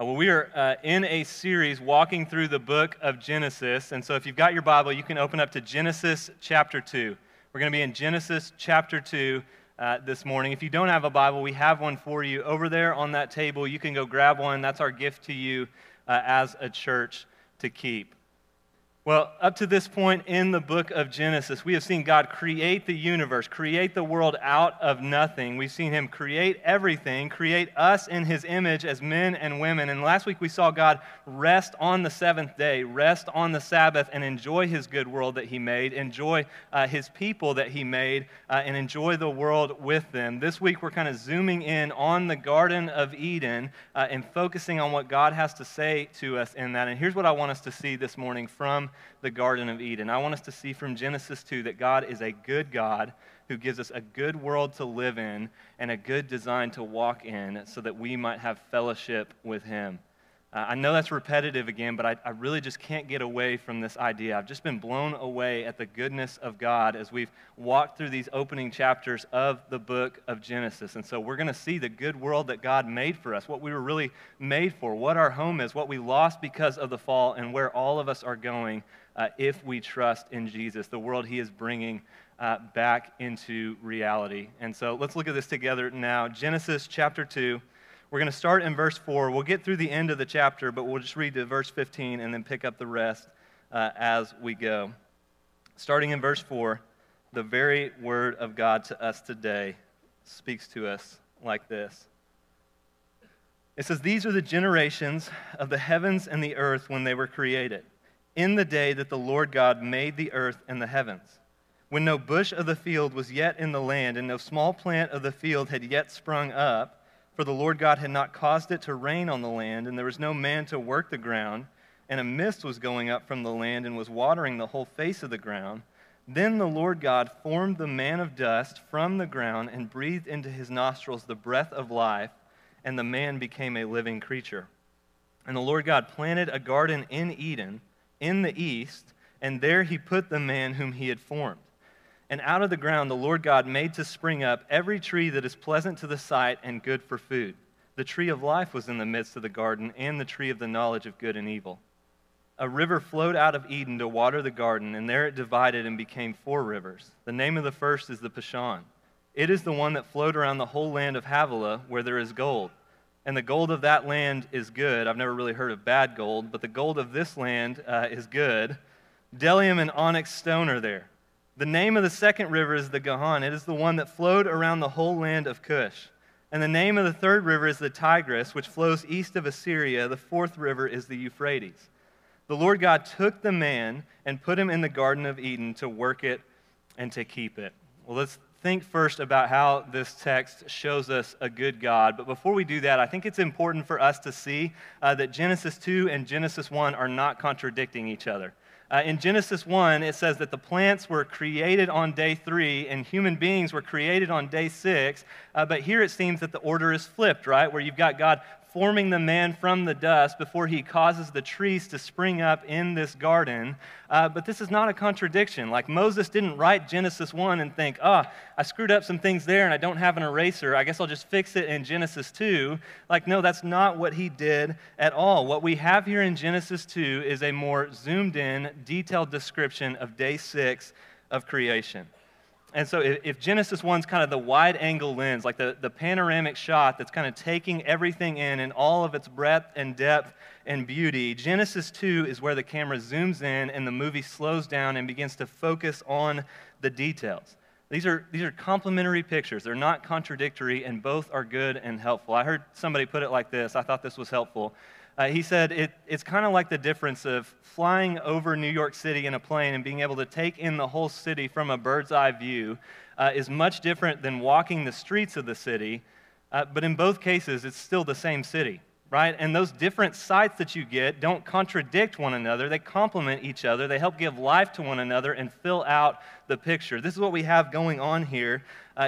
Well, we are in a series walking through the book of Genesis, and so if you've got your Bible, you can open up to Genesis chapter 2. We're going to be in Genesis chapter 2 this morning. If you don't have a Bible, we have one for you over there on that table. You can go grab one. That's our gift to you as a church to keep. Well, up to this point in the book of Genesis, we have seen God create the universe, create the world out of nothing. We've seen Him create everything, create us in His image as men and women. And last week we saw God rest on the seventh day, rest on the Sabbath, and enjoy His good world that He made, enjoy His people that He made, and enjoy the world with them. This week we're kind of zooming in on the Garden of Eden and focusing on what God has to say to us in that. And here's what I want us to see this morning from the Garden of Eden. I want us to see from Genesis 2 that God is a good God who gives us a good world to live in and a good design to walk in so that we might have fellowship with Him. I know that's repetitive again, but I really just can't get away from this idea. I've just been blown away at the goodness of God as we've walked through these opening chapters of the book of Genesis. And so we're going to see the good world that God made for us, what we were really made for, what our home is, what we lost because of the fall, and where all of us are going if we trust in Jesus, the world He is bringing back into reality. And so let's look at this together now. Genesis chapter 2. We're going to start in verse 4. We'll get through the end of the chapter, but we'll just read to verse 15 and then pick up the rest as we go. Starting in verse 4, the very word of God to us today speaks to us like this. It says, "These are the generations of the heavens and the earth when they were created, in the day that the Lord God made the earth and the heavens, when no bush of the field was yet in the land, and no small plant of the field had yet sprung up, for the Lord God had not caused it to rain on the land, and there was no man to work the ground, and a mist was going up from the land and was watering the whole face of the ground. Then the Lord God formed the man of dust from the ground and breathed into his nostrils the breath of life, and the man became a living creature. And the Lord God planted a garden in Eden, in the east, and there He put the man whom He had formed. And out of the ground the Lord God made to spring up every tree that is pleasant to the sight and good for food. The tree of life was in the midst of the garden, and the tree of the knowledge of good and evil. A river flowed out of Eden to water the garden, and there it divided and became 4 rivers. The name of the first is the Pishon. It is the one that flowed around the whole land of Havilah, where there is gold. And the gold of that land is good." I've never really heard of bad gold, but the gold of this land is good. "Delium and onyx stone are there. The name of the second river is the Gihon. It is the one that flowed around the whole land of Cush. And the name of the third river is the Tigris, which flows east of Assyria. The 4th river is the Euphrates. The Lord God took the man and put him in the Garden of Eden to work it and to keep it." Well, let's think first about how this text shows us a good God. But before we do that, I think it's important for us to see that Genesis 2 and Genesis 1 are not contradicting each other. In Genesis 1, it says that the plants were created on day 3 and human beings were created on day 6, but here it seems that the order is flipped, right? Where you've got God forming the man from the dust before He causes the trees to spring up in this garden. But this is not a contradiction. Like, Moses didn't write Genesis 1 and think, I screwed up some things there and I don't have an eraser. I guess I'll just fix it in Genesis 2. Like, no, that's not what he did at all. What we have here in Genesis 2 is a more zoomed in, detailed description of day 6 of creation. And so if Genesis 1's kind of the wide-angle lens, like the panoramic shot that's kind of taking everything in all of its breadth and depth and beauty, Genesis 2 is where the camera zooms in and the movie slows down and begins to focus on the details. These are complementary pictures. They're not contradictory, and both are good and helpful. I heard somebody put it like this. I thought this was helpful. He said it's kind of like the difference of flying over New York City in a plane and being able to take in the whole city from a bird's eye view is much different than walking the streets of the city, but in both cases, it's still the same city, right? And those different sights that you get don't contradict one another. They complement each other. They help give life to one another and fill out the picture. This is what we have going on here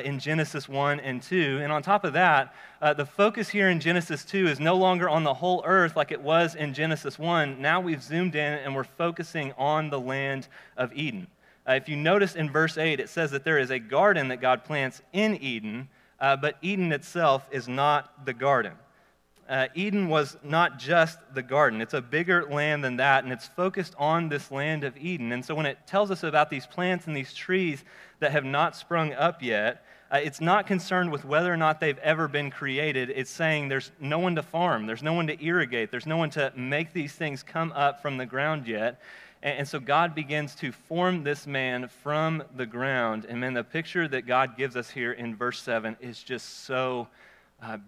in Genesis 1 and 2. And on top of that, the focus here in Genesis 2 is no longer on the whole earth like it was in Genesis 1. Now we've zoomed in and we're focusing on the land of Eden. If you notice in verse 8, it says that there is a garden that God plants in Eden, but Eden itself is not the garden. Eden was not just the garden. It's a bigger land than that, and it's focused on this land of Eden. And so when it tells us about these plants and these trees that have not sprung up yet, it's not concerned with whether or not they've ever been created. It's saying there's no one to farm, there's no one to irrigate, there's no one to make these things come up from the ground yet. And so God begins to form this man from the ground. And man, the picture that God gives us here in verse 7 is just so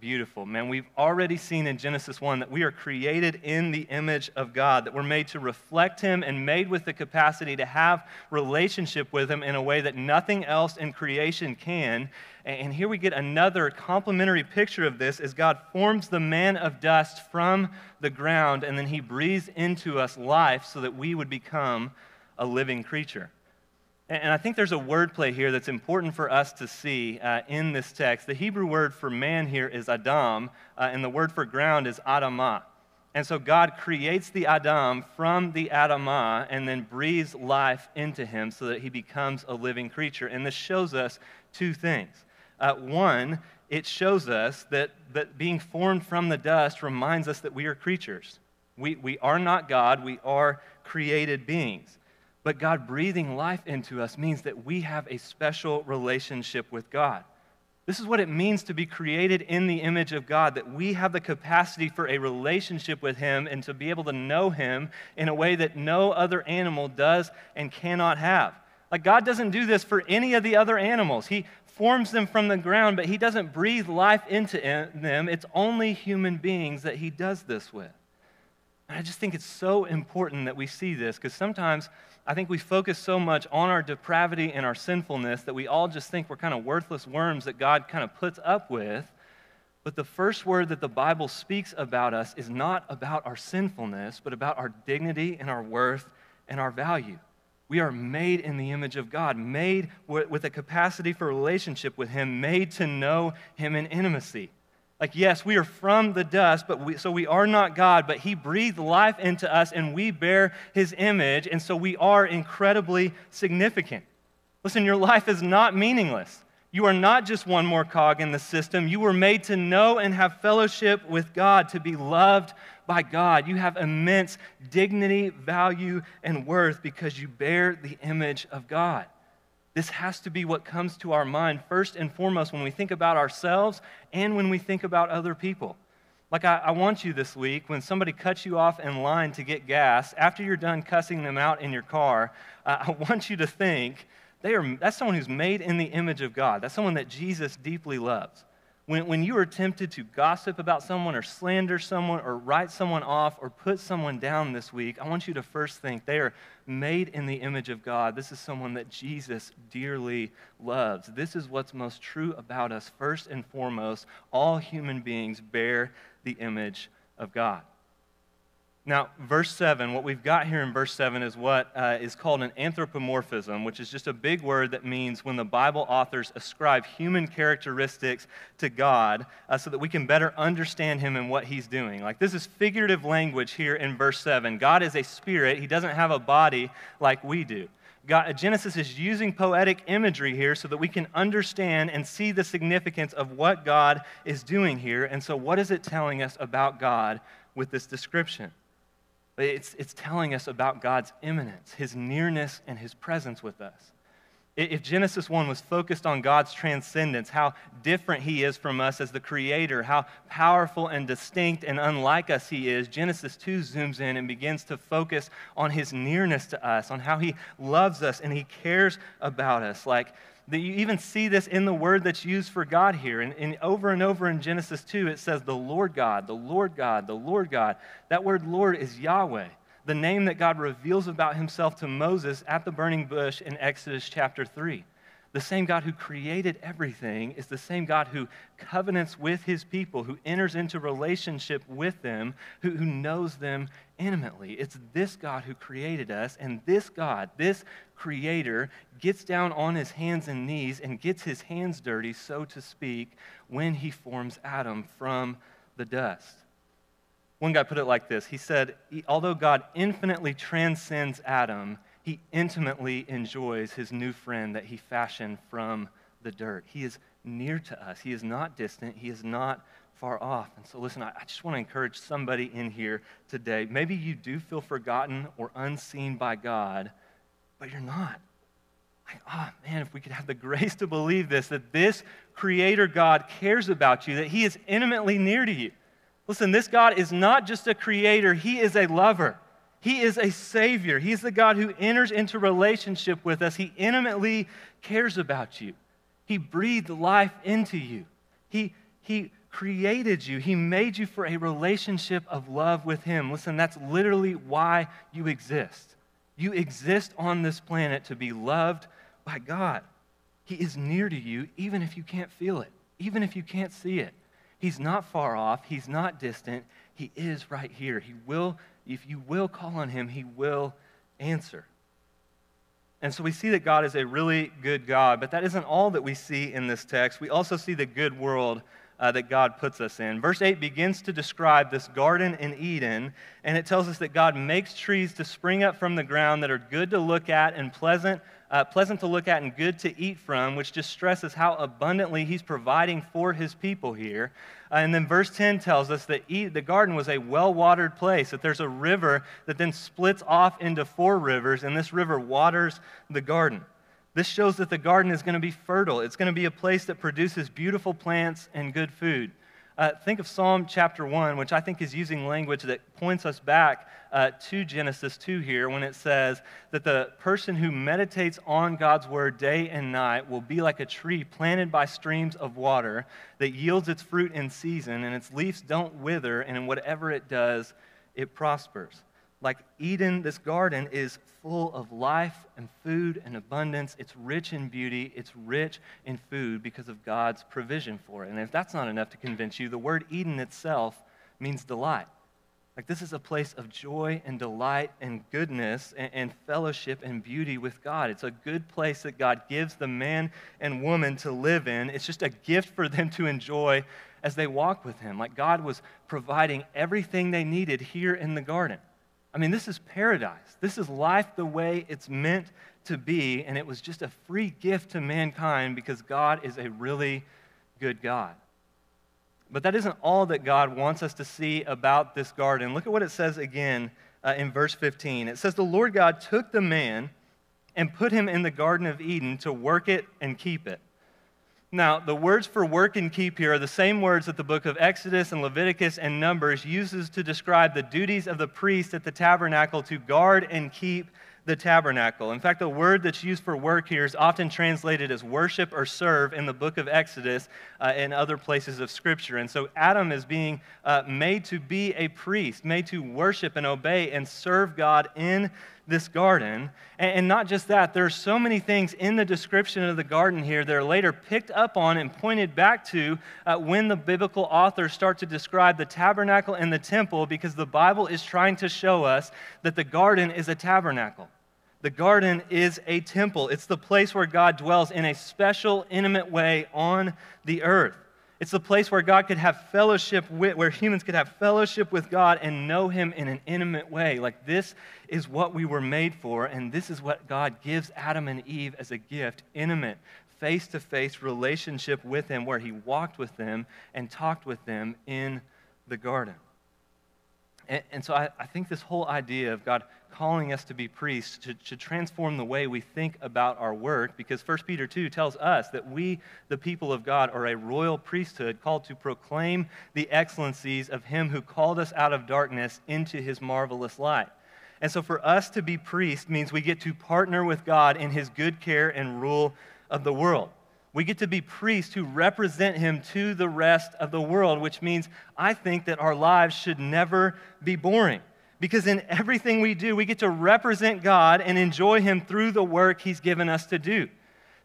beautiful. Man, we've already seen in Genesis 1 that we are created in the image of God, that we're made to reflect Him and made with the capacity to have relationship with Him in a way that nothing else in creation can. And here we get another complementary picture of this as God forms the man of dust from the ground, and then He breathes into us life so that we would become a living creature. And I think there's a wordplay here that's important for us to see in this text. The Hebrew word for man here is Adam, and the word for ground is Adamah. And so God creates the Adam from the Adamah and then breathes life into him so that he becomes a living creature. And this shows us two things. One, it shows us that being formed from the dust reminds us that we are creatures. We are not God, we are created beings. But God breathing life into us means that we have a special relationship with God. This is what it means to be created in the image of God, that we have the capacity for a relationship with Him and to be able to know Him in a way that no other animal does and cannot have. Like, God doesn't do this for any of the other animals. He forms them from the ground, but He doesn't breathe life into them. It's only human beings that He does this with. And I just think it's so important that we see this, because sometimes I think we focus so much on our depravity and our sinfulness that we all just think we're kind of worthless worms that God kind of puts up with. But the first word that the Bible speaks about us is not about our sinfulness, but about our dignity and our worth and our value. We are made in the image of God, made with a capacity for relationship with Him, made to know Him in intimacy. Like, yes, we are from the dust, so we are not God, but He breathed life into us, and we bear His image, and so we are incredibly significant. Listen, your life is not meaningless. You are not just one more cog in the system. You were made to know and have fellowship with God, to be loved by God. You have immense dignity, value, and worth because you bear the image of God. This has to be what comes to our mind first and foremost when we think about ourselves and when we think about other people. Like, I want you this week, when somebody cuts you off in line to get gas, after you're done cussing them out in your car, I want you to think, that's someone who's made in the image of God. That's someone that Jesus deeply loves. When you are tempted to gossip about someone or slander someone or write someone off or put someone down this week, I want you to first think they are made in the image of God. This is someone that Jesus dearly loves. This is what's most true about us. First and foremost, all human beings bear the image of God. Now, verse 7, what we've got here in verse 7 is what is called an anthropomorphism, which is just a big word that means when the Bible authors ascribe human characteristics to God so that we can better understand Him and what He's doing. Like, this is figurative language here in verse 7. God is a spirit. He doesn't have a body like we do. Genesis is using poetic imagery here so that we can understand and see the significance of what God is doing here. And so what is it telling us about God with this description? It's telling us about God's immanence, His nearness, and His presence with us. If Genesis 1 was focused on God's transcendence, how different He is from us as the Creator, how powerful and distinct and unlike us He is, Genesis 2 zooms in and begins to focus on His nearness to us, on how He loves us and He cares about us. Like, that you even see this in the word that's used for God here. And over and over in Genesis 2, it says the Lord God, the Lord God, the Lord God. That word Lord is Yahweh, the name that God reveals about Himself to Moses at the burning bush in Exodus chapter 3. The same God who created everything is the same God who covenants with His people, who enters into relationship with them, who knows them intimately. It's this God who created us, and this God, this Creator, gets down on His hands and knees and gets His hands dirty, so to speak, when He forms Adam from the dust. One guy put it like this. He said, although God infinitely transcends Adam, He intimately enjoys His new friend that He fashioned from the dirt. He is near to us. He is not distant. He is not far off. And so listen, I just want to encourage somebody in here today. Maybe you do feel forgotten or unseen by God, but you're not. If we could have the grace to believe this, that this Creator God cares about you, that He is intimately near to you. Listen, this God is not just a creator, He is a lover. He is a Savior. He is the God who enters into relationship with us. He intimately cares about you. He breathed life into you. He created you. He made you for a relationship of love with Him. Listen, that's literally why you exist. You exist on this planet to be loved by God. He is near to you even if you can't feel it, even if you can't see it. He's not far off. He's not distant. He is right here. He will, if you will call on Him, He will answer. And so we see that God is a really good God, but that isn't all that we see in this text. We also see the good world that God puts us in. Verse 8 begins to describe this garden in Eden, and it tells us that God makes trees to spring up from the ground that are good to look at and pleasant to look at and good to eat from, which just stresses how abundantly He's providing for His people here. And then verse 10 tells us that the garden was a well-watered place, that there's a river that then splits off into four rivers, and this river waters the garden. This shows that the garden is going to be fertile. It's going to be a place that produces beautiful plants and good food. Think of Psalm chapter 1, which I think is using language that points us back to Genesis 2 here when it says that the person who meditates on God's word day and night will be like a tree planted by streams of water that yields its fruit in season and its leaves don't wither, and in whatever it does, it prospers. Like Eden, this garden is full of life and food and abundance. It's rich in beauty. It's rich in food because of God's provision for it. And if that's not enough to convince you, the word Eden itself means delight. Like this is a place of joy and delight and goodness and fellowship and beauty with God. It's a good place that God gives the man and woman to live in. It's just a gift for them to enjoy as they walk with Him. Like God was providing everything they needed here in the garden. I mean, this is paradise. This is life the way it's meant to be, and it was just a free gift to mankind because God is a really good God. But that isn't all that God wants us to see about this garden. Look at what it says again in verse 15. It says, "The Lord God took the man and put him in the Garden of Eden to work it and keep it." Now, the words for work and keep here are the same words that the book of Exodus and Leviticus and Numbers uses to describe the duties of the priest at the tabernacle to guard and keep the tabernacle. In fact, the word that's used for work here is often translated as worship or serve in the book of Exodus and other places of Scripture. And so Adam is being made to be a priest, made to worship and obey and serve God in this garden. And not just that, there are so many things in the description of the garden here that are later picked up on and pointed back to when the biblical authors start to describe the tabernacle and the temple, because the Bible is trying to show us that the garden is a tabernacle. The garden is a temple. It's the place where God dwells in a special, intimate way on the earth. It's the place where God could have fellowship with, where humans could have fellowship with God and know Him in an intimate way. Like this is what we were made for, and this is what God gives Adam and Eve as a gift, intimate, face-to-face relationship with Him, where He walked with them and talked with them in the garden. And so I think this whole idea of God calling us to be priests should transform the way we think about our work, because 1 Peter 2 tells us that we, the people of God, are a royal priesthood called to proclaim the excellencies of Him who called us out of darkness into His marvelous light. And so for us to be priests means we get to partner with God in His good care and rule of the world. We get to be priests who represent Him to the rest of the world, which means I think that our lives should never be boring, because in everything we do, we get to represent God and enjoy Him through the work He's given us to do.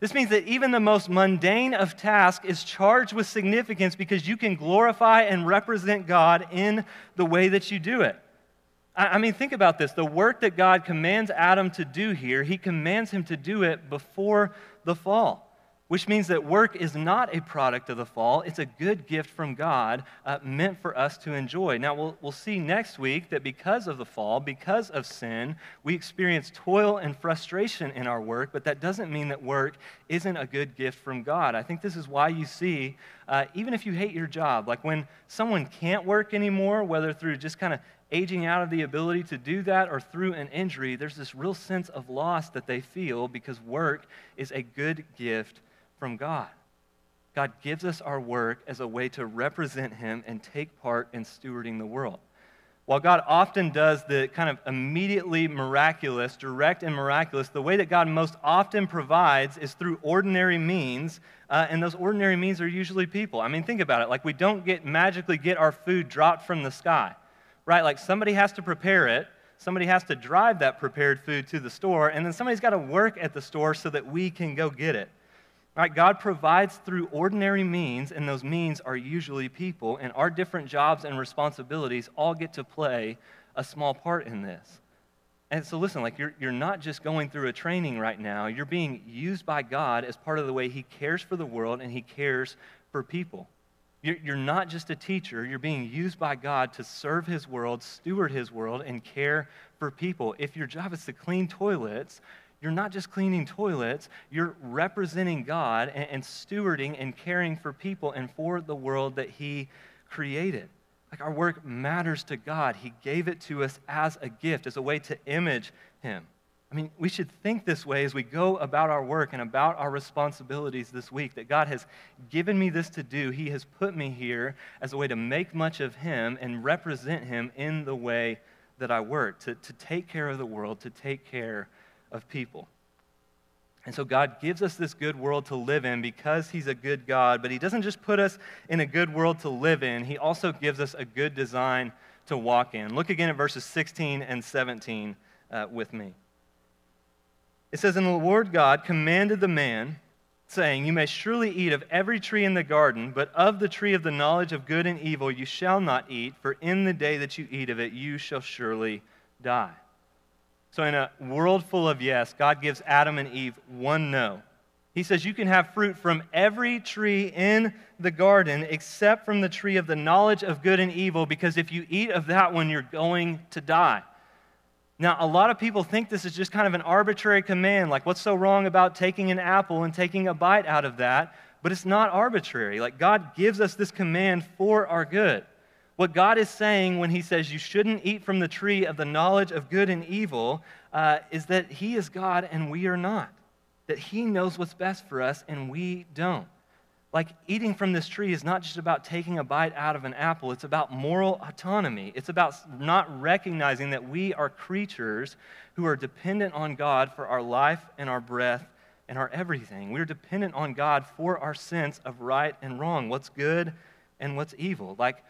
This means that even the most mundane of tasks is charged with significance because you can glorify and represent God in the way that you do it. I mean, think about this. The work that God commands Adam to do here, He commands him to do it before the fall, which means that work is not a product of the fall. It's a good gift from God meant for us to enjoy. Now, we'll see next week that because of the fall, because of sin, we experience toil and frustration in our work, but that doesn't mean that work isn't a good gift from God. I think this is why you see even if you hate your job, like when someone can't work anymore, whether through just kind of aging out of the ability to do that or through an injury, there's this real sense of loss that they feel because work is a good gift from God. God gives us our work as a way to represent Him and take part in stewarding the world. While God often does the kind of immediately miraculous, direct and miraculous, the way that God most often provides is through ordinary means, and those ordinary means are usually people. I mean, think about it. Like, we don't magically get our food dropped from the sky, right? Like, somebody has to prepare it, somebody has to drive that prepared food to the store, and then somebody's got to work at the store so that we can go get it. Right? God provides through ordinary means, and those means are usually people, and our different jobs and responsibilities all get to play a small part in this. And so listen, like you're not just going through a training right now, you're being used by God as part of the way He cares for the world and He cares for people. You're not just a teacher, you're being used by God to serve His world, steward His world, and care for people. If your job is to clean toilets, you're not just cleaning toilets, you're representing God and stewarding and caring for people and for the world that He created. Like, our work matters to God. He gave it to us as a gift, as a way to image Him. I mean, we should think this way as we go about our work and about our responsibilities this week, that God has given me this to do. He has put me here as a way to make much of Him and represent Him in the way that I work, to take care of the world, to take care of people. And so God gives us this good world to live in because He's a good God, but He doesn't just put us in a good world to live in, He also gives us a good design to walk in. Look again at verses 16 and 17 with me. It says, "And the Lord God commanded the man, saying, you may surely eat of every tree in the garden, but of the tree of the knowledge of good and evil you shall not eat, for in the day that you eat of it you shall surely die." So in a world full of yes, God gives Adam and Eve one no. He says you can have fruit from every tree in the garden except from the tree of the knowledge of good and evil, because if you eat of that one, you're going to die. Now, a lot of people think this is just kind of an arbitrary command, like what's so wrong about taking an apple and taking a bite out of that? But it's not arbitrary. Like, God gives us this command for our good. What God is saying when He says you shouldn't eat from the tree of the knowledge of good and evil is that He is God and we are not, that He knows what's best for us and we don't. Like, eating from this tree is not just about taking a bite out of an apple, it's about moral autonomy. It's about not recognizing that we are creatures who are dependent on God for our life and our breath and our everything. We're dependent on God for our sense of right and wrong, what's good and what's evil. Like,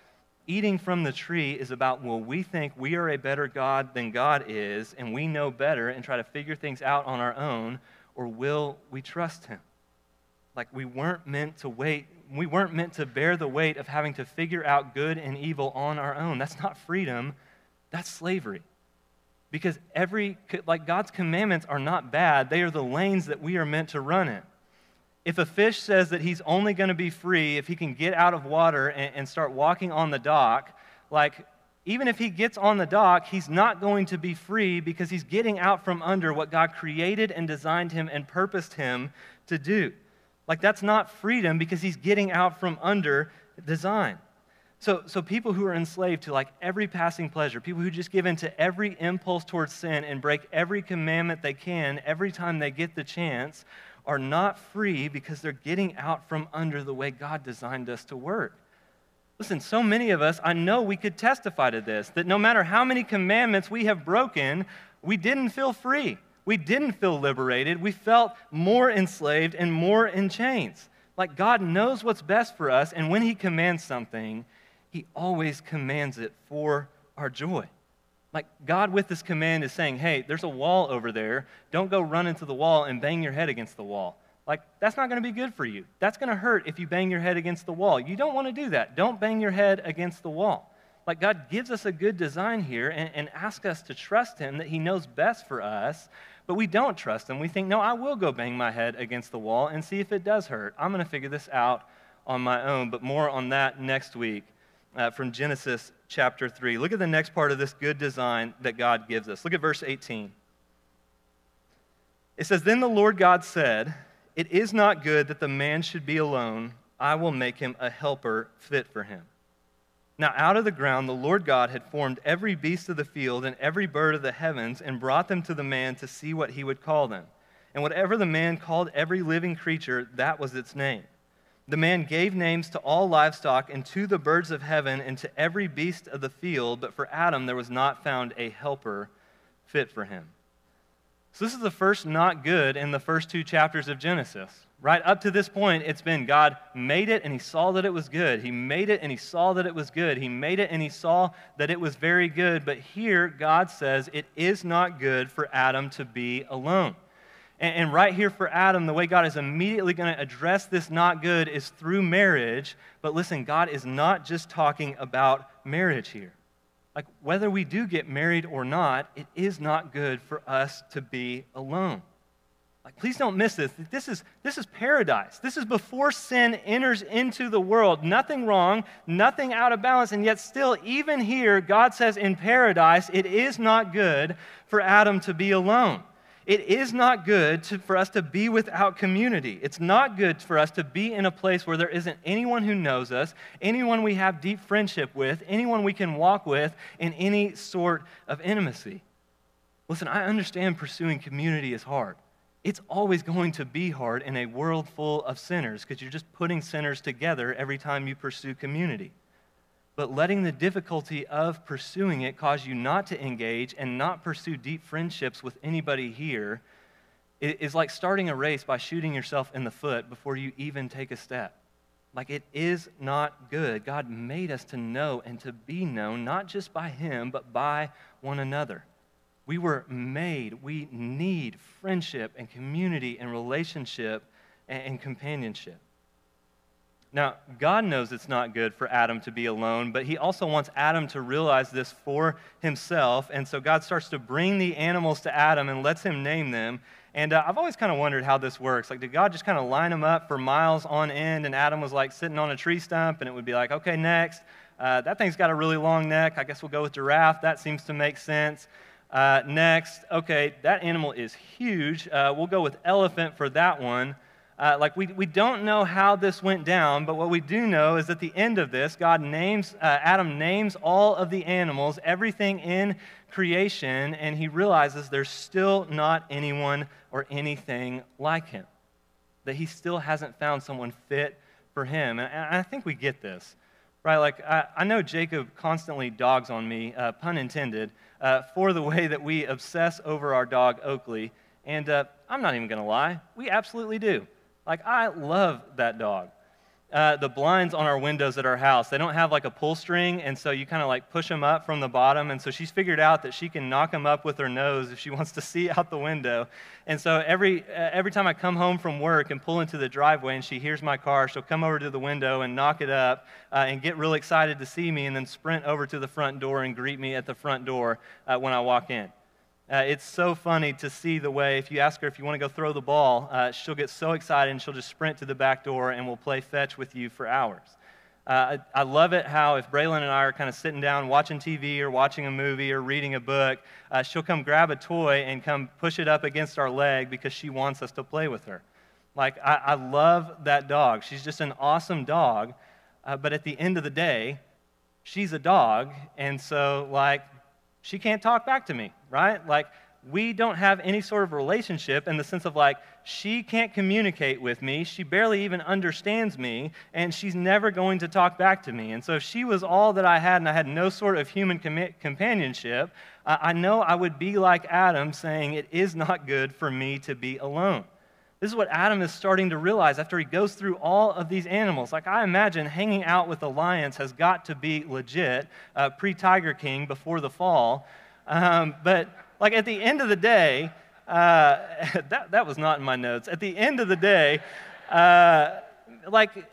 eating from the tree is about, well, we think we are a better God than God is, and we know better and try to figure things out on our own, or will we trust Him? Like, we weren't meant to bear the weight of having to figure out good and evil on our own. That's not freedom, that's slavery. Because God's commandments are not bad, they are the lanes that we are meant to run in. If a fish says that he's only going to be free if he can get out of water and start walking on the dock, like, even if he gets on the dock, he's not going to be free because he's getting out from under what God created and designed him and purposed him to do. Like, that's not freedom because he's getting out from under design. So people who are enslaved to, like, every passing pleasure, people who just give in to every impulse towards sin and break every commandment they can every time they get the chance, are not free because they're getting out from under the way God designed us to work. Listen, so many of us, I know we could testify to this, that no matter how many commandments we have broken, we didn't feel free. We didn't feel liberated. We felt more enslaved and more in chains. Like, God knows what's best for us, and when He commands something, He always commands it for our joy. Like, God with this command is saying, hey, there's a wall over there. Don't go run into the wall and bang your head against the wall. Like, that's not going to be good for you. That's going to hurt if you bang your head against the wall. You don't want to do that. Don't bang your head against the wall. Like, God gives us a good design here and asks us to trust Him, that He knows best for us, but we don't trust Him. We think, no, I will go bang my head against the wall and see if it does hurt. I'm going to figure this out on my own, but more on that next week. From Genesis chapter 3. Look at the next part of this good design that God gives us. Look at verse 18. It says, "Then the Lord God said, it is not good that the man should be alone. I will make him a helper fit for him. Now out of the ground the Lord God had formed every beast of the field and every bird of the heavens and brought them to the man to see what he would call them. And whatever the man called every living creature, that was its name. The man gave names to all livestock and to the birds of heaven and to every beast of the field, but for Adam there was not found a helper fit for him. So this is the first not good in the first two chapters of Genesis. Right up to this point, it's been God made it and he saw that it was good. He made it and he saw that it was good. He made it and he saw that it was very good. But here God says it is not good for Adam to be alone. And right here for Adam, the way God is immediately going to address this not good is through marriage. But listen, God is not just talking about marriage here. Like whether we do get married or not, it is not good for us to be alone. Like please don't miss this. This is paradise. This is before sin enters into the world. Nothing wrong, nothing out of balance, and yet still, even here, God says in paradise, it is not good for Adam to be alone. It is not good for us to be without community. It's not good for us to be in a place where there isn't anyone who knows us, anyone we have deep friendship with, anyone we can walk with in any sort of intimacy. Listen, I understand pursuing community is hard. It's always going to be hard in a world full of sinners because you're just putting sinners together every time you pursue community. But letting the difficulty of pursuing it cause you not to engage and not pursue deep friendships with anybody here is like starting a race by shooting yourself in the foot before you even take a step. Like it is not good. God made us to know and to be known, not just by him, but by one another. We were made. We need friendship and community and relationship and companionship. Now, God knows it's not good for Adam to be alone, but he also wants Adam to realize this for himself. And so God starts to bring the animals to Adam and lets him name them. And I've always kind of wondered how this works. Like, did God just kind of line them up for miles on end, and Adam was like sitting on a tree stump, and it would be like, okay, next. That thing's got a really long neck. I guess we'll go with giraffe. That seems to make sense. Next. Okay, that animal is huge. We'll go with elephant for that one. We don't know how this went down, but what we do know is at the end of this, God names, Adam names all of the animals, everything in creation, and he realizes there's still not anyone or anything like him, that he still hasn't found someone fit for him. And I think we get this, right? Like, I know Jacob constantly dogs on me, pun intended, for the way that we obsess over our dog, Oakley, and I'm not even going to lie, we absolutely do. Like, I love that dog. The blinds on our windows at our house, they don't have like a pull string, and so you kind of like push them up from the bottom, and so she's figured out that she can knock them up with her nose if she wants to see out the window. And so every time I come home from work and pull into the driveway and she hears my car, she'll come over to the window and knock it up and get real excited to see me and then sprint over to the front door and greet me at the front door when I walk in. It's so funny to see the way, if you ask her if you want to go throw the ball, she'll get so excited and she'll just sprint to the back door and we'll play fetch with you for hours. I love it how if Braylon and I are kind of sitting down watching TV or watching a movie or reading a book, she'll come grab a toy and come push it up against our leg because she wants us to play with her. Like, I love that dog. She's just an awesome dog, but at the end of the day, she's a dog, and so, like, she can't talk back to me, right? Like, we don't have any sort of relationship in the sense of, like, she can't communicate with me. She barely even understands me, and she's never going to talk back to me. And so if she was all that I had and I had no sort of human companionship, I know I would be like Adam saying, it is not good for me to be alone. This is what Adam is starting to realize after he goes through all of these animals. Like, I imagine hanging out with the lions has got to be legit, pre-Tiger King, before the fall. But, like, at the end of the day, that was not in my notes. At the end of the day,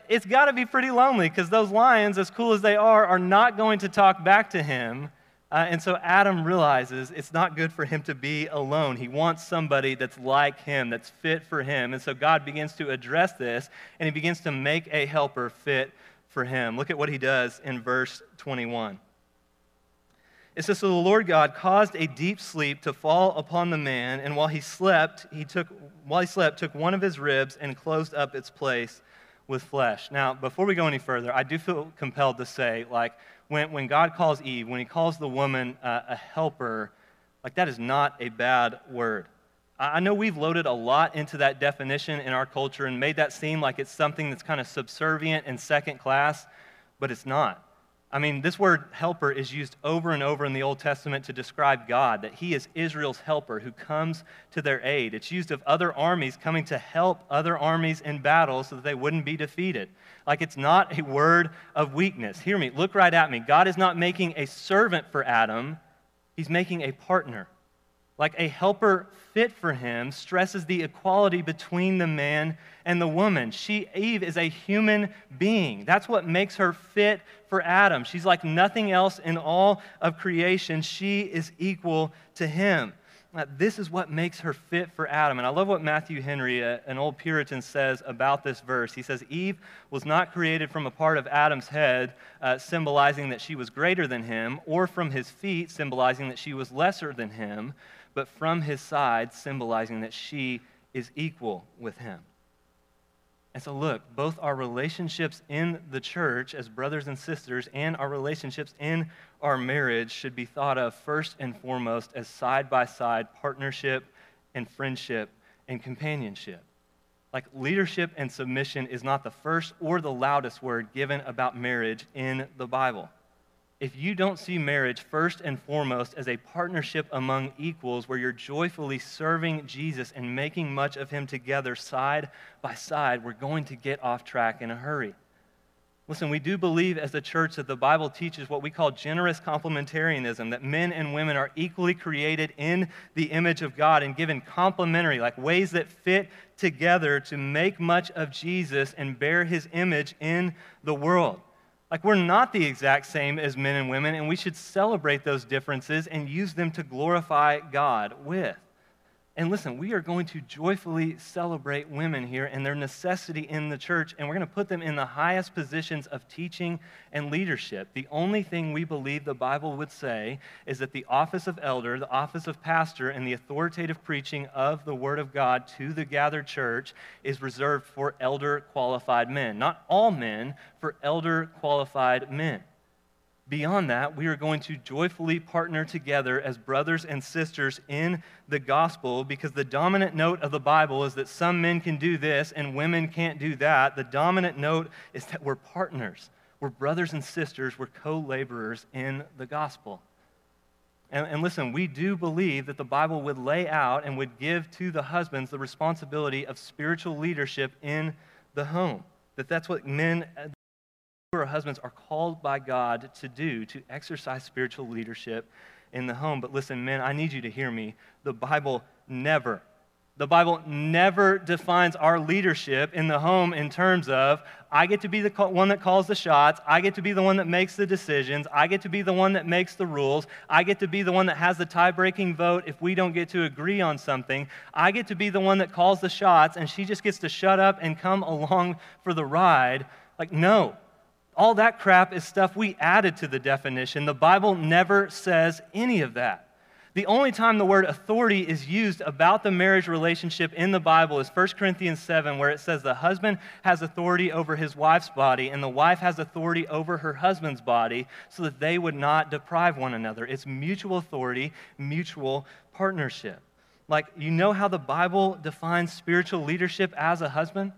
it's got to be pretty lonely because those lions, as cool as they are not going to talk back to him. And so Adam realizes it's not good for him to be alone. He wants somebody that's like him, that's fit for him. And so God begins to address this, and he begins to make a helper fit for him. Look at what he does in verse 21. It says, so the Lord God caused a deep sleep to fall upon the man, and while he slept, took one of his ribs and closed up its place with flesh. Now, before we go any further, I do feel compelled to say, like, when God calls Eve, when he calls the woman a helper, like, that is not a bad word. I know we've loaded a lot into that definition in our culture and made that seem like it's something that's kind of subservient and second class, but it's not. I mean, this word helper is used over and over in the Old Testament to describe God, that he is Israel's helper who comes to their aid. It's used of other armies coming to help other armies in battle so that they wouldn't be defeated. Like, it's not a word of weakness. Hear me, look right at me. God is not making a servant for Adam, he's making a partner. Like, a helper fit for him stresses the equality between the man and the woman. Eve is a human being. That's what makes her fit for Adam. She's like nothing else in all of creation. She is equal to him. Now, this is what makes her fit for Adam. And I love what Matthew Henry, an old Puritan, says about this verse. He says, Eve was not created from a part of Adam's head, symbolizing that she was greater than him, or from his feet, symbolizing that she was lesser than him, but from his side, symbolizing that she is equal with him. And so look, both our relationships in the church as brothers and sisters and our relationships in our marriage should be thought of first and foremost as side-by-side partnership and friendship and companionship. Like, leadership and submission is not the first or the loudest word given about marriage in the Bible. If you don't see marriage first and foremost as a partnership among equals where you're joyfully serving Jesus and making much of him together side by side, we're going to get off track in a hurry. Listen, we do believe as a church that the Bible teaches what we call generous complementarianism, that men and women are equally created in the image of God and given complementary, like ways that fit together to make much of Jesus and bear his image in the world. Like, we're not the exact same as men and women, and we should celebrate those differences and use them to glorify God with. And listen, we are going to joyfully celebrate women here and their necessity in the church, and we're going to put them in the highest positions of teaching and leadership. The only thing we believe the Bible would say is that the office of elder, the office of pastor, and the authoritative preaching of the Word of God to the gathered church is reserved for elder-qualified men. Not all men, for elder-qualified men. Beyond that, we are going to joyfully partner together as brothers and sisters in the gospel, because the dominant note of the Bible is that some men can do this and women can't do that. The dominant note is that we're partners. We're brothers and sisters. We're co-laborers in the gospel. And listen, we do believe that the Bible would lay out and would give to the husbands the responsibility of spiritual leadership in the home, that's what men... Our husbands are called by God to do, to exercise spiritual leadership in the home. But listen, men, I need you to hear me. The Bible never defines our leadership in the home in terms of, I get to be the one that calls the shots, I get to be the one that makes the decisions, I get to be the one that makes the rules, I get to be the one that has the tie-breaking vote if we don't get to agree on something, I get to be the one that calls the shots and she just gets to shut up and come along for the ride. Like, no. All that crap is stuff we added to the definition. The Bible never says any of that. The only time the word authority is used about the marriage relationship in the Bible is 1 Corinthians 7, where it says the husband has authority over his wife's body and the wife has authority over her husband's body so that they would not deprive one another. It's mutual authority, mutual partnership. Like, you know how the Bible defines spiritual leadership as a husband?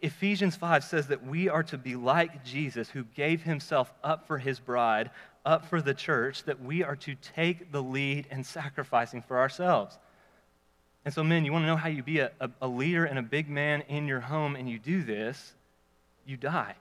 Ephesians 5 says that we are to be like Jesus, who gave himself up for his bride, up for the church, that we are to take the lead in sacrificing for ourselves. And so, men, you want to know how you be a leader and a big man in your home, and you do this, you die.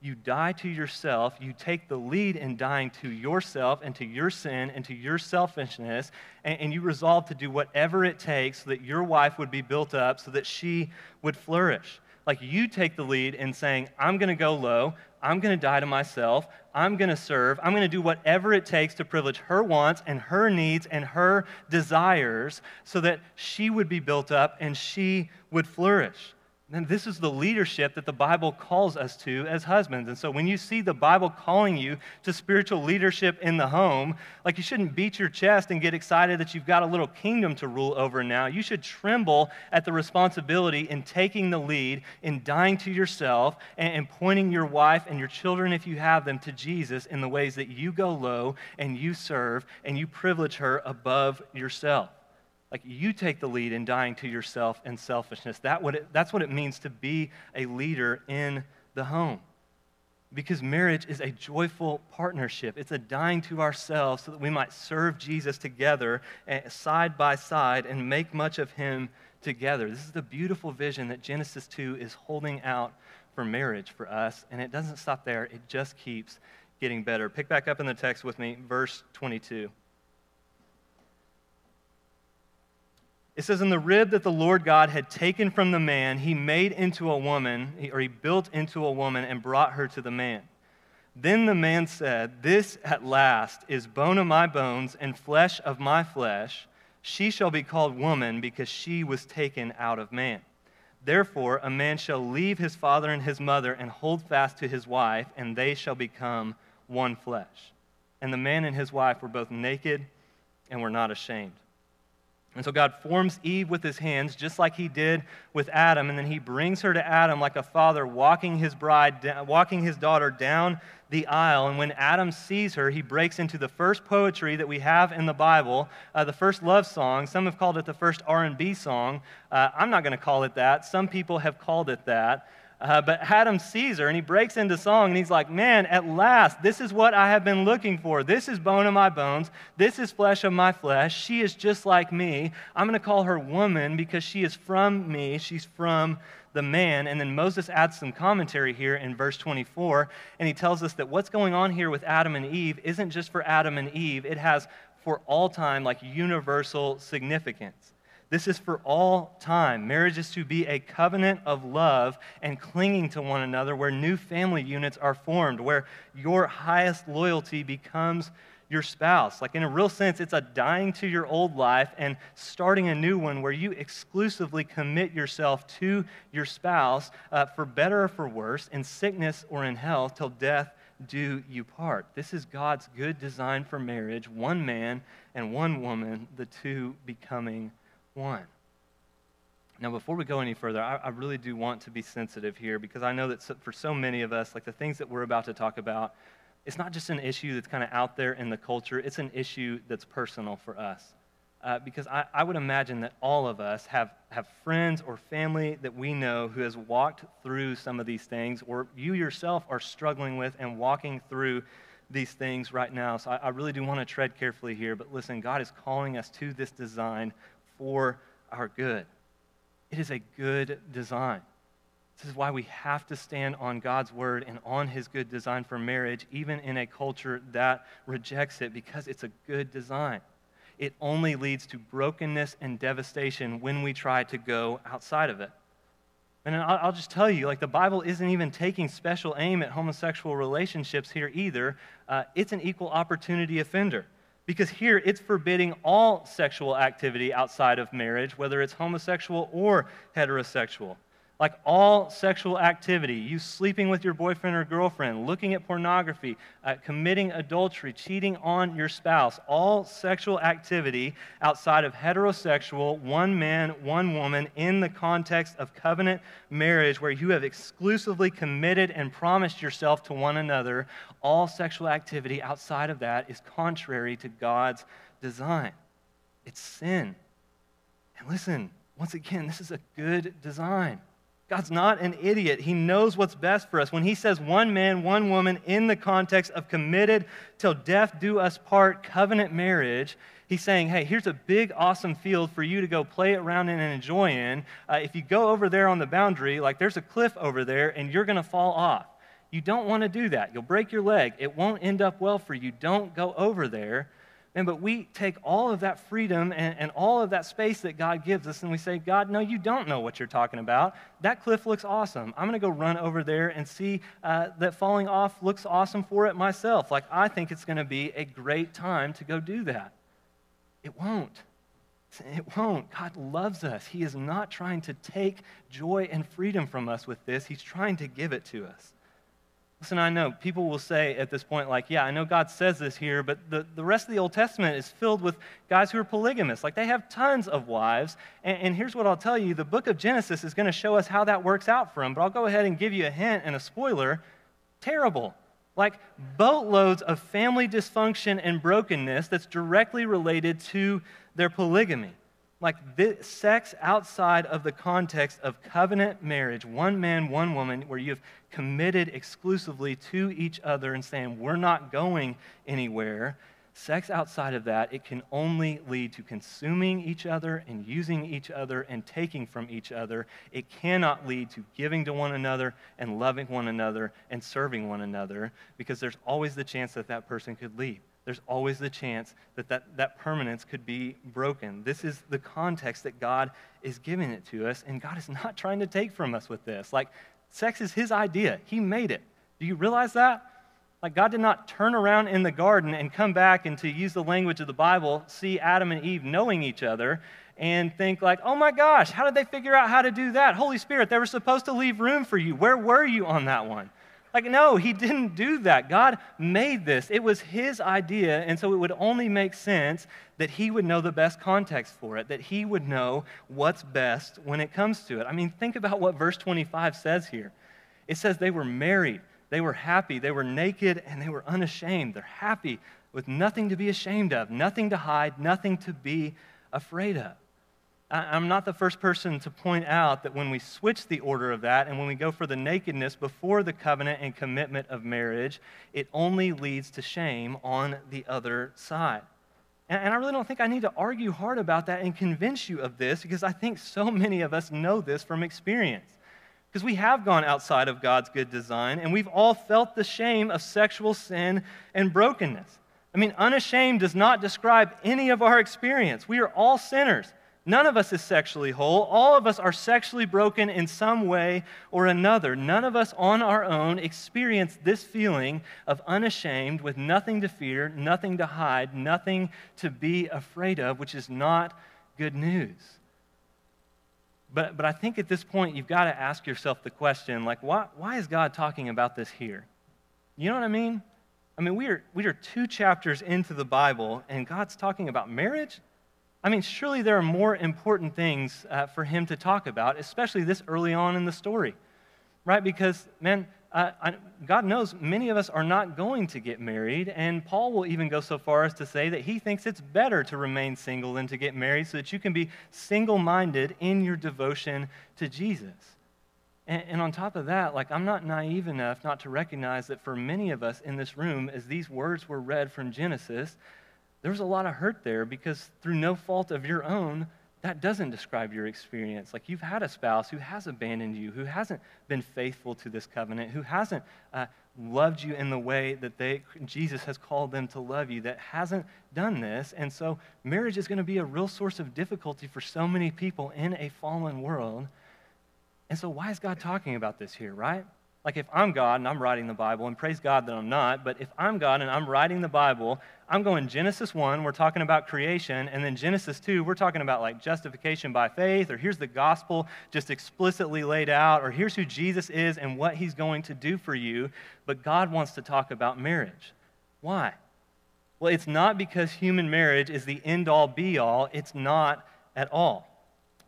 You die to yourself. You take the lead in dying to yourself and to your sin and to your selfishness, and you resolve to do whatever it takes so that your wife would be built up, so that she would flourish. Like, you take the lead in saying, I'm going to go low, I'm going to die to myself, I'm going to serve, I'm going to do whatever it takes to privilege her wants and her needs and her desires so that she would be built up and she would flourish. then this is the leadership that the Bible calls us to as husbands. And so when you see the Bible calling you to spiritual leadership in the home, like, you shouldn't beat your chest and get excited that you've got a little kingdom to rule over now. You should tremble at the responsibility in taking the lead, in dying to yourself, and pointing your wife and your children, if you have them, to Jesus in the ways that you go low and you serve and you privilege her above yourself. Like, you take the lead in dying to yourself and selfishness. That's what it means to be a leader in the home. Because marriage is a joyful partnership. It's a dying to ourselves so that we might serve Jesus together, side by side, and make much of him together. This is the beautiful vision that Genesis 2 is holding out for marriage for us. And it doesn't stop there. It just keeps getting better. Pick back up in the text with me, verse 22. It says, "In the rib that the Lord God had taken from the man, he made into a woman, or he built into a woman and brought her to the man. Then the man said, 'This at last is bone of my bones and flesh of my flesh. She shall be called woman because she was taken out of man. Therefore, a man shall leave his father and his mother and hold fast to his wife, and they shall become one flesh.' And the man and his wife were both naked and were not ashamed." And so God forms Eve with his hands, just like he did with Adam, and then he brings her to Adam like a father walking his daughter down the aisle. And when Adam sees her, he breaks into the first poetry that we have in the Bible, the first love song. Some have called it the first R&B song. I'm not going to call it that. Some people have called it that. But Adam sees her, and he breaks into song, and he's like, "Man, at last, this is what I have been looking for. This is bone of my bones. This is flesh of my flesh. She is just like me. I'm going to call her woman because she is from me. She's from the man." And then Moses adds some commentary here in verse 24, and he tells us that what's going on here with Adam and Eve isn't just for Adam and Eve. It has, for all time, like, universal significance. This is for all time. Marriage is to be a covenant of love and clinging to one another, where new family units are formed, where your highest loyalty becomes your spouse. Like, in a real sense, it's a dying to your old life and starting a new one where you exclusively commit yourself to your spouse, for better or for worse, in sickness or in health, till death do you part. This is God's good design for marriage, one man and one woman, the two becoming one. Now, before we go any further, I really do want to be sensitive here, because I know that for so many of us, like, the things that we're about to talk about, it's not just an issue that's kind of out there in the culture, it's an issue that's personal for us. Because I would imagine that all of us have friends or family that we know who has walked through some of these things, or you yourself are struggling with and walking through these things right now. So I really do want to tread carefully here, but listen, God is calling us to this design for our good. It is a good design. This is why we have to stand on God's word and on his good design for marriage, even in a culture that rejects it, because it's a good design. It only leads to brokenness and devastation when we try to go outside of it. And I'll just tell you, like, the Bible isn't even taking special aim at homosexual relationships here either. It's an equal opportunity offender. Because here, it's forbidding all sexual activity outside of marriage, whether it's homosexual or heterosexual. Like, all sexual activity, you sleeping with your boyfriend or girlfriend, looking at pornography, committing adultery, cheating on your spouse, all sexual activity outside of heterosexual, one man, one woman, in the context of covenant marriage, where you have exclusively committed and promised yourself to one another, all sexual activity outside of that is contrary to God's design. It's sin. And listen, once again, this is a good design. God's not an idiot. He knows what's best for us. When he says one man, one woman, in the context of committed till death do us part covenant marriage, he's saying, hey, here's a big, awesome field for you to go play around in and enjoy in. If you go over there on the boundary, like, there's a cliff over there, and you're going to fall off. You don't want to do that. You'll break your leg. It won't end up well for you. Don't go over there. Man, but we take all of that freedom and all of that space that God gives us, and we say, God, no, you don't know what you're talking about. That cliff looks awesome. I'm going to go run over there and see that falling off looks awesome for it myself. Like, I think it's going to be a great time to go do that. It won't. It won't. God loves us. He is not trying to take joy and freedom from us with this. He's trying to give it to us. Listen, I know people will say at this point, like, yeah, I know God says this here, but the rest of the Old Testament is filled with guys who are polygamists. Like, they have tons of wives. And here's what I'll tell you. The book of Genesis is going to show us how that works out for them. But I'll go ahead and give you a hint and a spoiler. Terrible. Like, boatloads of family dysfunction and brokenness that's directly related to their polygamy. Like, this sex outside of the context of covenant marriage, one man, one woman, where you've committed exclusively to each other and saying, we're not going anywhere. Sex outside of that, it can only lead to consuming each other and using each other and taking from each other. It cannot lead to giving to one another and loving one another and serving one another, because there's always the chance that that person could leave. There's always the chance that that permanence could be broken. This is the context that God is giving it to us, and God is not trying to take from us with this. Like, sex is his idea. He made it. Do you realize that? Like, God did not turn around in the garden and come back and, to use the language of the Bible, see Adam and Eve knowing each other and think like, oh my gosh, how did they figure out how to do that? Holy Spirit, they were supposed to leave room for you. Where were you on that one? Like, no, he didn't do that. God made this. It was his idea, and so it would only make sense that he would know the best context for it, that he would know what's best when it comes to it. I mean, think about what verse 25 says here. It says they were married, they were happy, they were naked, and they were unashamed. They're happy with nothing to be ashamed of, nothing to hide, nothing to be afraid of. I'm not the first person to point out that when we switch the order of that and when we go for the nakedness before the covenant and commitment of marriage, it only leads to shame on the other side. And I really don't think I need to argue hard about that and convince you of this, because I think so many of us know this from experience. Because we have gone outside of God's good design, and we've all felt the shame of sexual sin and brokenness. I mean, unashamed does not describe any of our experience. We are all sinners. None of us is sexually whole. All of us are sexually broken in some way or another. None of us on our own experience this feeling of unashamed, with nothing to fear, nothing to hide, nothing to be afraid of, which is not good news. But I think at this point, you've got to ask yourself the question, like, why is God talking about this here? You know what I mean? I mean, we are two chapters into the Bible, and God's talking about marriage? I mean, surely there are more important things for him to talk about, especially this early on in the story, right? Because, man, God knows many of us are not going to get married, and Paul will even go so far as to say that he thinks it's better to remain single than to get married, so that you can be single-minded in your devotion to Jesus. And on top of that, like, I'm not naive enough not to recognize that for many of us in this room, as these words were read from Genesis, there was a lot of hurt there, because through no fault of your own, that doesn't describe your experience. Like, you've had a spouse who has abandoned you, who hasn't been faithful to this covenant, who hasn't loved you in the way that Jesus has called them to love you, that hasn't done this. And so marriage is going to be a real source of difficulty for so many people in a fallen world. And so why is God talking about this here, right? Like, if I'm God and I'm writing the Bible, and praise God that I'm not, but if I'm God and I'm writing the Bible, I'm going Genesis 1, we're talking about creation, and then Genesis 2, we're talking about, like, justification by faith, or here's the gospel just explicitly laid out, or here's who Jesus is and what he's going to do for you, but God wants to talk about marriage. Why? Well, it's not because human marriage is the end-all, be-all. It's not at all.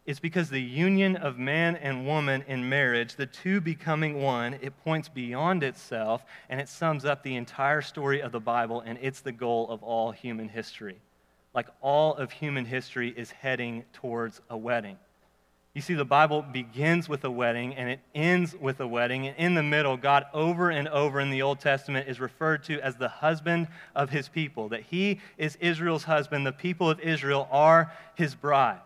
It's because the union of man and woman in marriage, the two becoming one, it points beyond itself, and it sums up the entire story of the Bible, and it's the goal of all human history. Like, all of human history is heading towards a wedding. You see, the Bible begins with a wedding, and it ends with a wedding, and in the middle, God over and over in the Old Testament is referred to as the husband of his people, that he is Israel's husband, the people of Israel are his bride.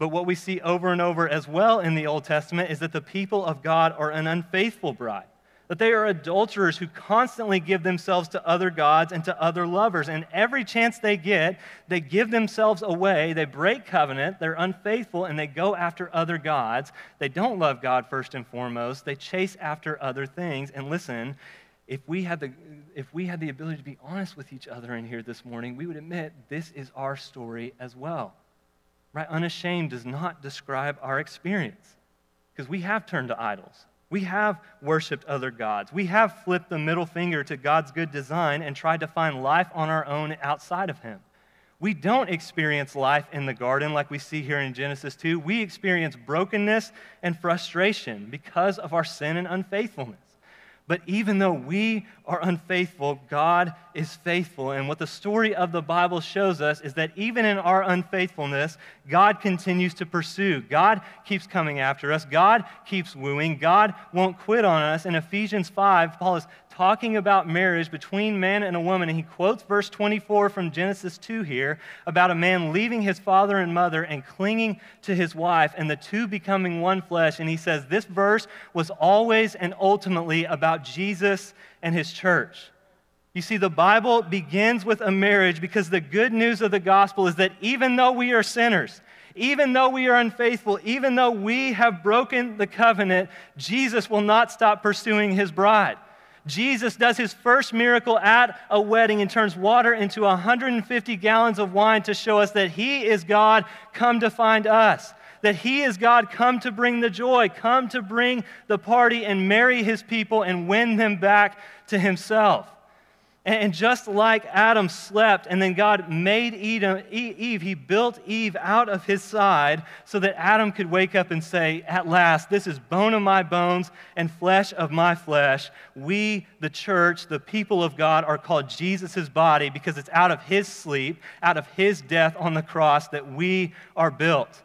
But what we see over and over as well in the Old Testament is that the people of God are an unfaithful bride, that they are adulterers who constantly give themselves to other gods and to other lovers. And every chance they get, they give themselves away, they break covenant, they're unfaithful, and they go after other gods. They don't love God first and foremost. They chase after other things. And listen, if we had the ability to be honest with each other in here this morning, we would admit this is our story as well. right? Unashamed does not describe our experience because we have turned to idols. We have worshiped other gods. We have flipped the middle finger to God's good design and tried to find life on our own outside of him. We don't experience life in the garden like we see here in Genesis 2. We experience brokenness and frustration because of our sin and unfaithfulness. But even though we are unfaithful, God is faithful. And what the story of the Bible shows us is that even in our unfaithfulness, God continues to pursue. God keeps coming after us. God keeps wooing. God won't quit on us. In Ephesians 5, Paul is talking about marriage between man and a woman, and he quotes verse 24 from Genesis 2 here about a man leaving his father and mother and clinging to his wife and the two becoming one flesh. And he says this verse was always and ultimately about Jesus and his church. You see, the Bible begins with a marriage because the good news of the gospel is that even though we are sinners, even though we are unfaithful, even though we have broken the covenant, Jesus will not stop pursuing his bride. Jesus does his first miracle at a wedding and turns water into 150 gallons of wine to show us that he is God come to find us, that he is God come to bring the joy, come to bring the party and marry his people and win them back to himself. And just like Adam slept and then God made Eve, he built Eve out of his side so that Adam could wake up and say, at last, this is bone of my bones and flesh of my flesh. We, the church, the people of God, are called Jesus' body because it's out of his sleep, out of his death on the cross that we are built.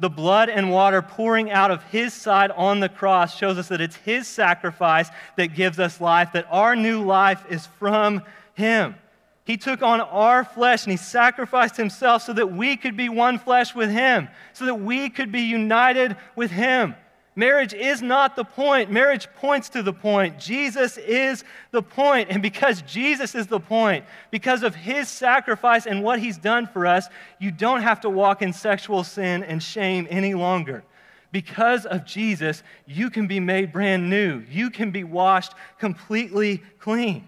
The blood and water pouring out of his side on the cross shows us that it's his sacrifice that gives us life, that our new life is from him. He took on our flesh and he sacrificed himself so that we could be one flesh with him, so that we could be united with him. Marriage is not the point. Marriage points to the point. Jesus is the point. And because Jesus is the point, because of his sacrifice and what he's done for us, you don't have to walk in sexual sin and shame any longer. Because of Jesus, you can be made brand new. You can be washed completely clean.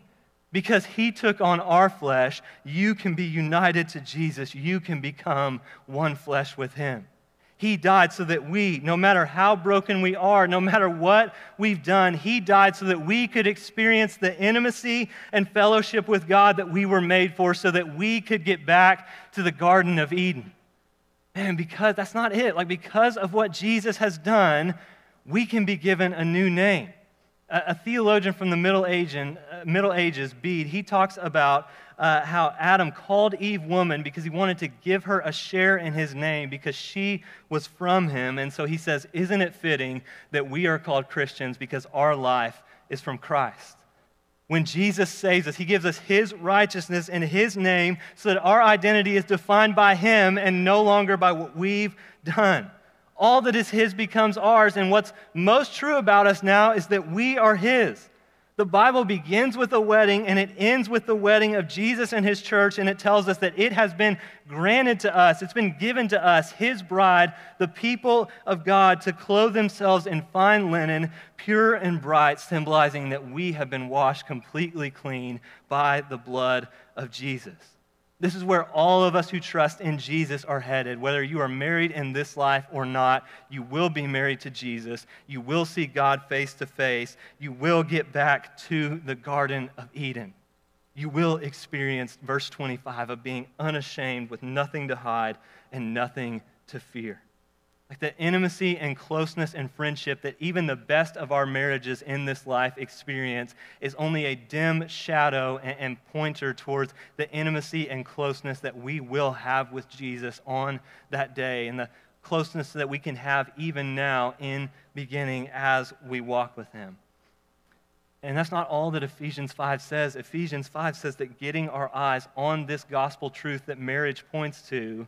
Because he took on our flesh, you can be united to Jesus. You can become one flesh with him. He died so that we, no matter how broken we are, no matter what we've done, he died so that we could experience the intimacy and fellowship with God that we were made for, so that we could get back to the Garden of Eden. And because that's not it. Like, because of what Jesus has done, we can be given a new name. A theologian from the Middle Ages, Bede, he talks about how Adam called Eve woman because he wanted to give her a share in his name because she was from him. And so he says, isn't it fitting that we are called Christians because our life is from Christ? When Jesus saves us, he gives us his righteousness and his name so that our identity is defined by him and no longer by what we've done. All that is his becomes ours, and what's most true about us now is that we are his. The Bible begins with a wedding, and it ends with the wedding of Jesus and his church, and it tells us that it has been granted to us, it's been given to us, his bride, the people of God, to clothe themselves in fine linen, pure and bright, symbolizing that we have been washed completely clean by the blood of Jesus. This is where all of us who trust in Jesus are headed. Whether you are married in this life or not, you will be married to Jesus. You will see God face to face. You will get back to the Garden of Eden. You will experience verse 25 of being unashamed with nothing to hide and nothing to fear. Like the intimacy and closeness and friendship that even the best of our marriages in this life experience is only a dim shadow and pointer towards the intimacy and closeness that we will have with Jesus on that day, and the closeness that we can have even now in beginning as we walk with him. And that's not all that Ephesians 5 says. Ephesians 5 says that getting our eyes on this gospel truth that marriage points to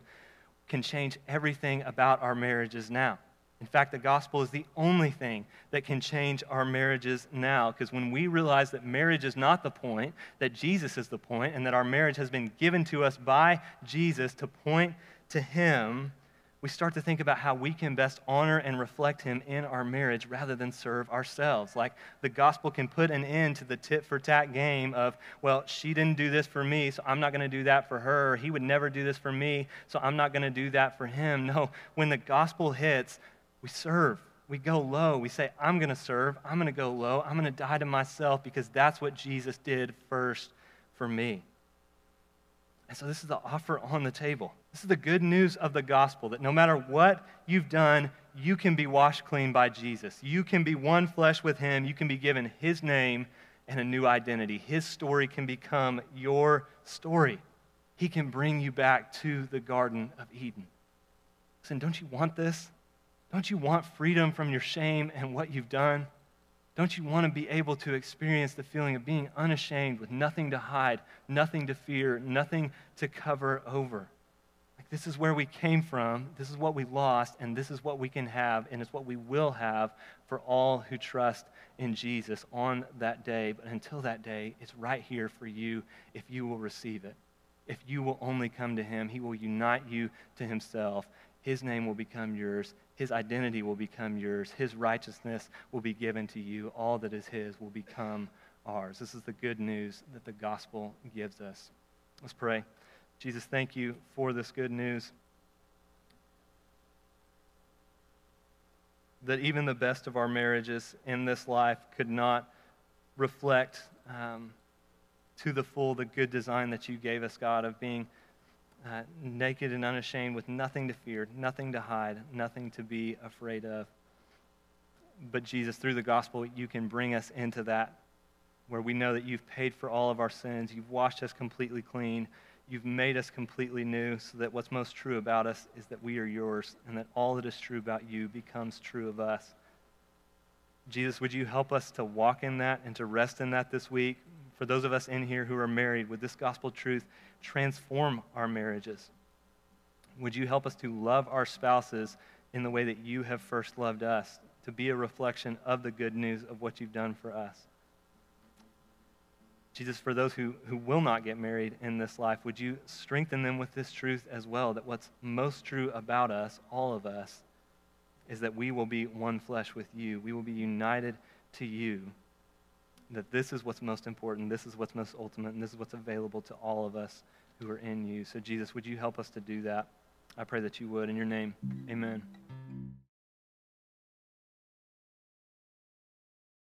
can change everything about our marriages now. In fact, the gospel is the only thing that can change our marriages now, because when we realize that marriage is not the point, that Jesus is the point, and that our marriage has been given to us by Jesus to point to him, we start to think about how we can best honor and reflect him in our marriage rather than serve ourselves. Like the gospel can put an end to the tit-for-tat game of, well, she didn't do this for me, so I'm not going to do that for her. He would never do this for me, so I'm not going to do that for him. No, when the gospel hits, we serve. We go low. We say, I'm going to serve. I'm going to go low. I'm going to die to myself because that's what Jesus did first for me. And so this is the offer on the table. This is the good news of the gospel, that no matter what you've done, you can be washed clean by Jesus. You can be one flesh with him. You can be given his name and a new identity. His story can become your story. He can bring you back to the Garden of Eden. Listen, don't you want this? Don't you want freedom from your shame and what you've done? Don't you want to be able to experience the feeling of being unashamed with nothing to hide, nothing to fear, nothing to cover over? Like, this is where we came from, this is what we lost, and this is what we can have, and it's what we will have for all who trust in Jesus on that day. But until that day, it's right here for you if you will receive it. If you will only come to him, he will unite you to himself. His name will become yours. His identity will become yours. His righteousness will be given to you. All that is his will become ours. This is the good news that the gospel gives us. Let's pray. Jesus, thank you for this good news, that even the best of our marriages in this life could not reflect to the full the good design that you gave us, God, of being naked and unashamed with nothing to fear, nothing to hide, nothing to be afraid of. But Jesus, through the gospel, you can bring us into that, where we know that you've paid for all of our sins, you've washed us completely clean, you've made us completely new, so that what's most true about us is that we are yours, and that all that is true about you becomes true of us. Jesus, would you help us to walk in that and to rest in that this week? For those of us in here who are married, would this gospel truth transform our marriages? Would you help us to love our spouses in the way that you have first loved us, to be a reflection of the good news of what you've done for us? Jesus, for those who will not get married in this life, would you strengthen them with this truth as well, that what's most true about us, all of us, is that we will be one flesh with you. We will be united to you. That this is what's most important, this is what's most ultimate, and this is what's available to all of us who are in you. So Jesus, would you help us to do that? I pray that you would. In your name, amen.